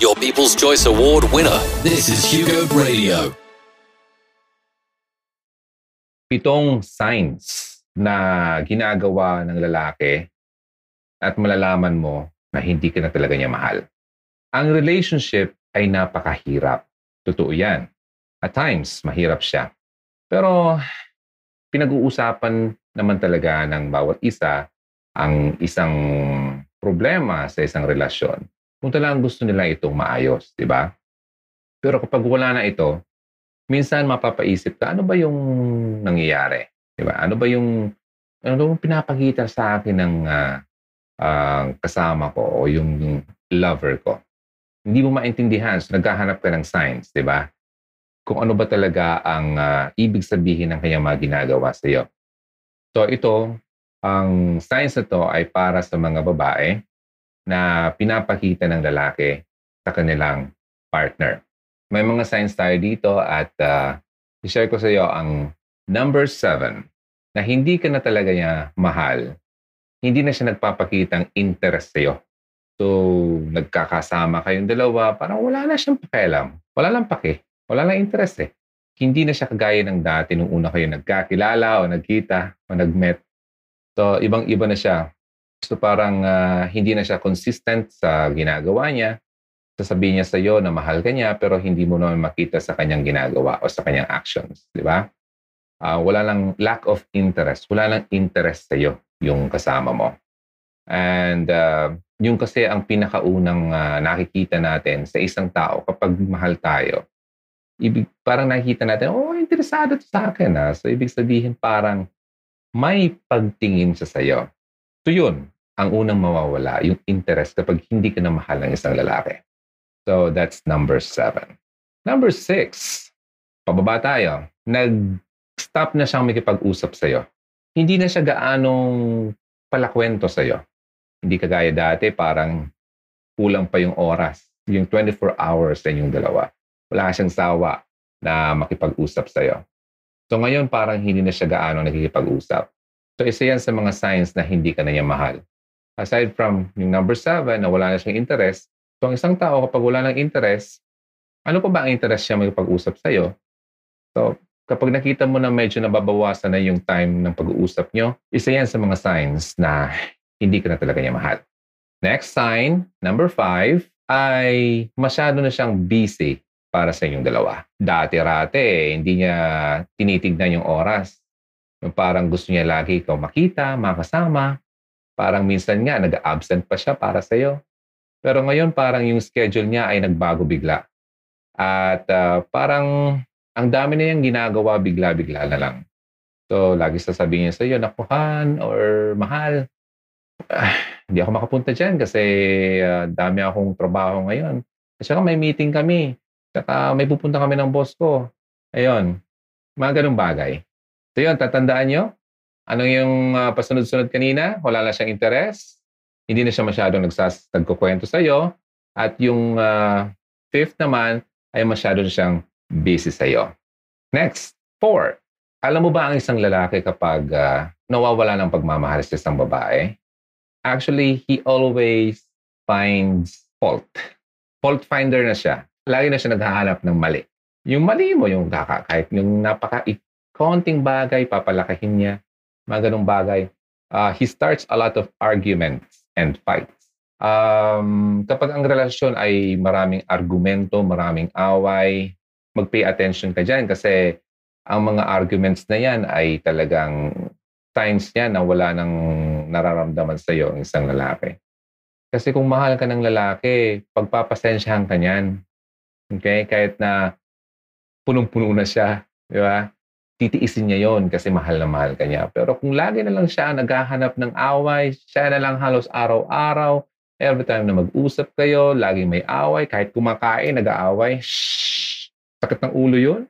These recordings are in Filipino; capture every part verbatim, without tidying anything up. your People's Choice Award winner. This is Hugo Radio. Pitong signs na ginagawa ng lalaki at malalaman mo na hindi ka na talaga niya mahal. Ang relationship ay napakahirap. Totoo yan. At times, mahirap siya. Pero pinag-uusapan naman talaga ng bawat isa ang isang problema sa isang relasyon. Kung talagang gusto nila itong maayos, di ba? Pero kapag wala na ito, minsan mapapaisip ka, ano ba yung nangyayari? Di ba? Ano ba yung, ano ba yung pinapakita sa akin ng uh, uh, kasama ko o yung, yung lover ko? Hindi mo maintindihan, so naghahanap ka ng signs, di ba? Kung ano ba talaga ang uh, ibig sabihin ng kanyang mga ginagawa sa iyo. So ito, ang signs na to ay para sa mga babae na pinapakita ng lalaki sa kanilang partner. May mga signs tayo dito at uh, i-share ko sa iyo ang number seven na hindi ka na talaga niya mahal. Hindi na siya nagpapakita ng interest sa iyo. So nagkakasama kayong dalawa, parang wala na siyang pakialam. Wala lang pake. Wala lang interest eh. Hindi na siya kagaya ng dati nung una kayo nagkakilala o nagkita o nagmet. So, ibang-iba na siya. So, parang uh, hindi na siya consistent sa ginagawa niya. Sasabihin niya sa'yo na mahal ka niya pero hindi mo naman makita sa kanyang ginagawa o sa kanyang actions. Di ba? Uh, wala lang lack of interest. Wala lang interest sa'yo yung kasama mo. And uh, yung kasi ang pinakaunang uh, nakikita natin sa isang tao kapag mahal tayo. Ibig, parang nakikita natin, oh, interesado to sa akin. Ha? So, ibig sabihin parang may pagtingin siya sa'yo. So, yun, ang unang mawawala, yung interest kapag hindi ka na mahal ng isang lalaki. So, that's number seven. Number six, pababa tayo, nag-stop na siyang makipag-usap sa'yo. Hindi na siya gaanong palakwento sa'yo. Hindi kagaya dati, parang kulang pa yung oras, yung twenty-four hours na yung dalawa. Wala siyang sawa na makipag-usap sa'yo. So ngayon, parang hindi na siya gaano nakikipag-usap. So isa yan sa mga signs na hindi ka na niya mahal. Aside from yung number seven, na wala na siyang interest, so ang isang tao, kapag wala ng interest, ano pa ba ang interest siya makipag-usap sa'yo? So kapag nakita mo na medyo nababawasan na yung time ng pag-uusap nyo, isa yan sa mga signs na hindi ka na talaga niya mahal. Next sign, number five, ay masyado na siyang busy para sa inyong dalawa. Dati-rate, hindi niya tinitignan yung oras. Parang gusto niya lagi ikaw makita, makasama. Parang minsan nga, nag-absent pa siya para sa'yo. Pero ngayon, parang yung schedule niya ay nagbago bigla. At uh, parang ang dami na niyang ginagawa bigla-bigla na lang. So, lagi sasabihin niya sa'yo, nakuhan or mahal. Ah, hindi ako makapunta dyan kasi uh, dami akong trabaho ngayon. At saka may meeting kami. Saka may pupunta kami ng boss ko. Ayun. Mga ganung bagay. So yun, tatandaan nyo. Ano yung uh, pasunod-sunod kanina? Wala na siyang interest. Hindi na siya masyadong nagsas- nagkukwento sa'yo. At yung uh, fifth naman ay masyado na siyang busy sa'yo. Next, four. Alam mo ba ang isang lalaki kapag uh, nawawala ng pagmamahal sa isang babae? Actually, he always finds fault. Fault finder na siya. Lagi na siya naghahanap ng mali. Yung mali mo, yung kaka, kahit yung napaka-konting bagay, papalakahin niya, mga ganong bagay. Uh, he starts a lot of arguments and fights. Um, kapag ang relasyon ay maraming argumento, maraming away, mag-pay attention ka dyan kasi ang mga arguments na yan ay talagang signs niya na wala nang nararamdaman sa'yo ang isang lalaki. Kasi kung mahal ka ng lalaki, pagpapasensyahan ka niyan. Okay? Kahit na punong-puno na siya, di ba? Titiisin niya yon kasi mahal na mahal ka niya. Pero kung lagi na lang siya naghahanap ng away, siya na lang halos araw-araw, every time na mag-usap kayo, lagi may away, kahit kumakain, nag-aaway, shhh, sakit ng ulo yon.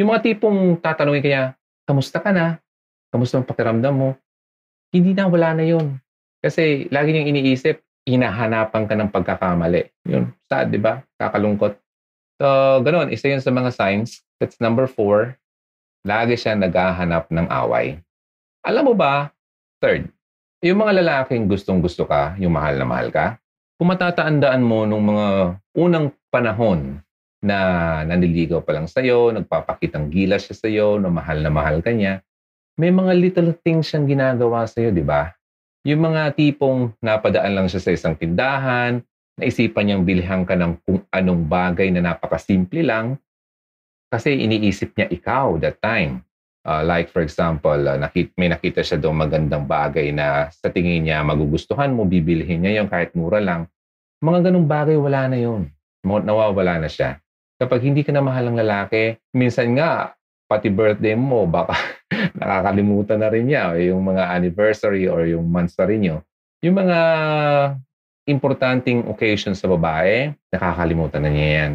Yung mga tipong tatanungin kanya, kamusta ka na? Kamusta ang pakiramdam mo? Hindi na, wala na yon. Kasi lagi niyang iniisip, hinahanapan ka ng pagkakamali. Yun, sad, di ba? Kakalungkot. So, ganun. Isa yun sa mga signs. That's number four. Lagi siya naghahanap ng away. Alam mo ba, third, yung mga lalaking gustong-gusto ka, yung mahal na mahal ka, Kung matatandaan mo nung mga unang panahon na naniligaw pa lang sa'yo, nagpapakitang gila siya sa'yo, na mahal na mahal ka niya, may mga little things siyang ginagawa sa'yo, di ba? Yung mga tipong napadaan lang siya sa isang tindahan, naisipan niyang bilhan ka ng kung anong bagay na napakasimple lang kasi iniisip niya ikaw that time. Uh, like for example, uh, nakit- may nakita siya doon magandang bagay na sa tingin niya magugustuhan mo, bibilhin niya yun kahit mura lang. Mga ganong bagay, wala na yun. Nawawala na siya. Kapag hindi ka na mahal ng lalaki, minsan nga, pati birthday mo, baka nakakalimutan na rin niya yung mga anniversary or yung monthsary niyo. Yung mga importanteng occasions sa babae, nakakalimutan na niya yan.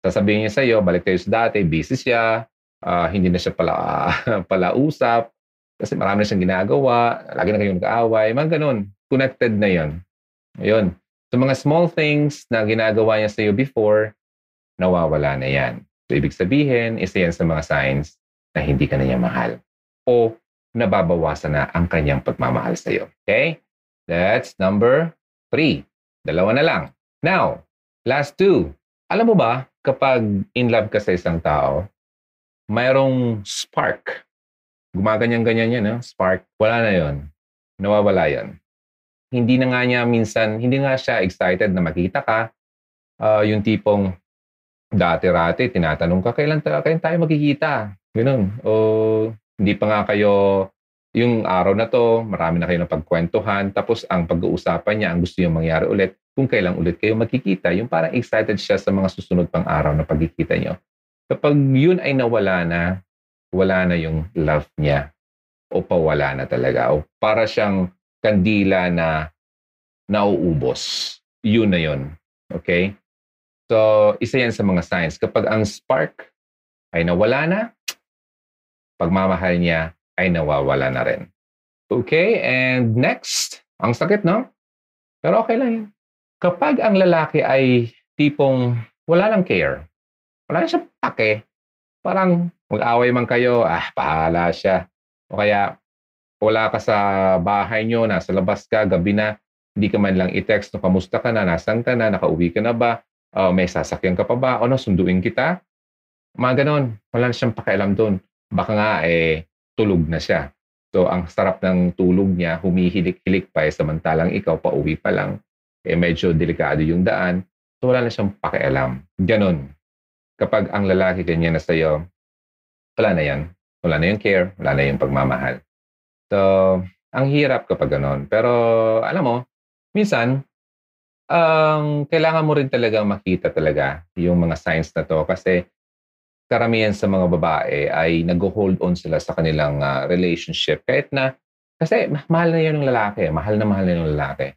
Sasabihin niya sa'yo, balik tayo sa dati, busy siya, Uh, hindi na siya pala, uh, pala usap kasi marami na siyang ginagawa, lagi na kayong kaaway, mga ganun. Connected na yun. Ayun. So mga small things na ginagawa niya sa iyo before, nawawala na yan. So ibig sabihin, isa yan sa mga signs na hindi ka na niya mahal o nababawasan na ang kanyang pagmamahal sa iyo. Okay? That's number three. Dalawa na lang. Now, last two. Alam mo ba, kapag in love ka sa isang tao, mayroong spark. Gumaganyan-ganyan yan, no? Spark. Wala na yun. Nawawala yun. Hindi na nga niya minsan, hindi nga siya excited na makita ka. Uh, yung tipong dati-rati, tinatanong ka, kailan, kailan tayo magkikita? Ganun. O hindi pa nga kayo, yung araw na to, marami na kayo ng pagkwentuhan, tapos ang pag-uusapan niya, ang gusto niyang mangyari ulit, kung kailan ulit kayo magkikita. Yung parang excited siya sa mga susunod pang araw na pagkikita niyo. Kapag yun ay nawala na, wala na yung love niya o pawala na talaga. O para siyang kandila na nauubos. Yun na yun. Okay? So, isa yan sa mga signs. Kapag ang spark ay nawala na, pagmamahal niya ay nawawala na rin. Okay, and next. Ang sakit, no? Pero okay lang yun. Kapag ang lalaki ay tipong wala lang care, wala na siya pake. Parang mag-away man kayo, ah, pahala siya. O kaya, wala ka sa bahay nyo, nasa labas ka, gabi na, hindi ka man lang i-text, no, kamusta ka na, nasan ka na, nakauwi ka na ba, uh, may sasakyan ka pa ba, o no, sunduin kita. Mga ganon, wala na siyang pakialam doon. Baka nga, eh, tulog na siya. So, ang sarap ng tulog niya, humihilik-hilik pa, eh, samantalang ikaw, pauwi pa lang. Eh, medyo delikado yung daan. So, wala na siyang pakialam. Ganon. Kapag ang lalaki ganyan na sa'yo, wala na yan. Wala na yung care, wala na yung pagmamahal. So, ang hirap kapag ganon. Pero, alam mo, minsan, um, kailangan mo rin talaga makita talaga yung mga signs na to. Kasi, karamihan sa mga babae ay nag-hold on sila sa kanilang uh, relationship. Kahit na, kasi mahal na yun ng lalaki. Mahal na mahal na yung lalaki.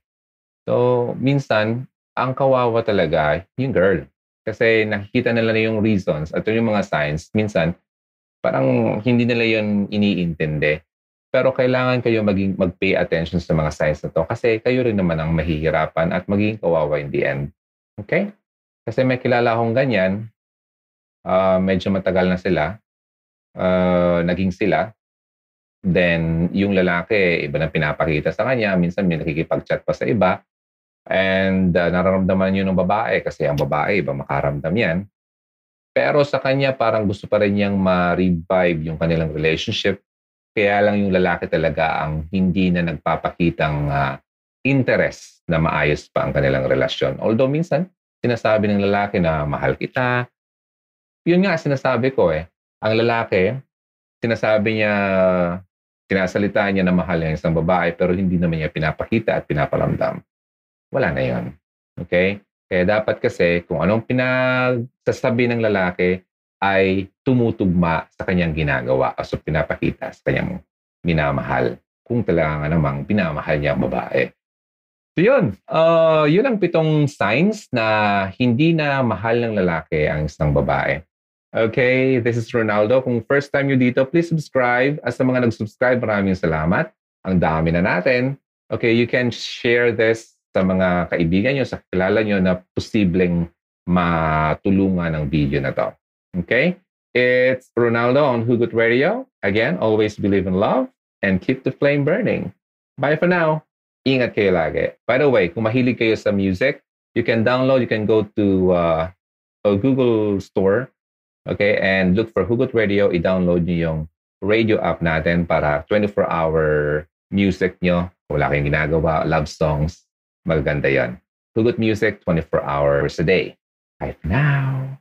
So, minsan, ang kawawa talaga yung girl. Kasi nakikita nila na yung reasons at yung mga signs, minsan, parang hindi nila yun iniintindi. Pero kailangan kayo maging, mag-pay attention sa mga signs na to kasi kayo rin naman ang mahihirapan at magiging kawawa in the end. Okay? Kasi may kilala akong ganyan, uh, medyo matagal na sila, uh, naging sila. Then, yung lalaki, iba na pinapakita sa kanya, minsan may nakikipag-chat pa sa iba. And uh, nararamdaman yun ng babae kasi ang babae, iba makaramdam yan. Pero sa kanya parang gusto pa rin niyang ma-revive yung kanilang relationship. Kaya lang yung lalaki talaga ang hindi na nagpapakitang uh, interest na maayos pa ang kanilang relasyon. Although minsan, sinasabi ng lalaki na mahal kita. Yun nga, sinasabi ko eh. Ang lalaki, sinasabi niya, sinasalita niya na mahal niya isang babae pero hindi naman niya pinapakita at pinaparamdam. Wala na yun. Okay? Kaya dapat kasi kung anong pinagsasabi ng lalaki ay tumutugma sa kanyang ginagawa o so pinapakita sa kanyang minamahal. Kung talaga nga namang pinamahal niya ang babae. So yun. Uh, yun ang pitong signs na hindi na mahal ng lalaki ang isang babae. Okay? This is Ronaldo. Kung first time nyo dito, please subscribe. As sa mga nag-subscribe, maraming salamat. Ang dami na natin. Okay, you can share this sa mga kaibigan nyo, sa kilala nyo na posibleng matulungan ng video na to. Okay? It's Ronaldo on Hugo Radio. Again, always believe in love and keep the flame burning. Bye for now. ingat kayo lagi. By the way, kung mahilig kayo sa music, you can download, you can go to uh, a Google store, okay, and look for Hugot Radio. I-download nyo yung radio app natin para twenty-four hour music nyo. Kung wala kayong ginagawa, love songs, magaganda yan. Hugot Music, twenty-four hours a day. Right now.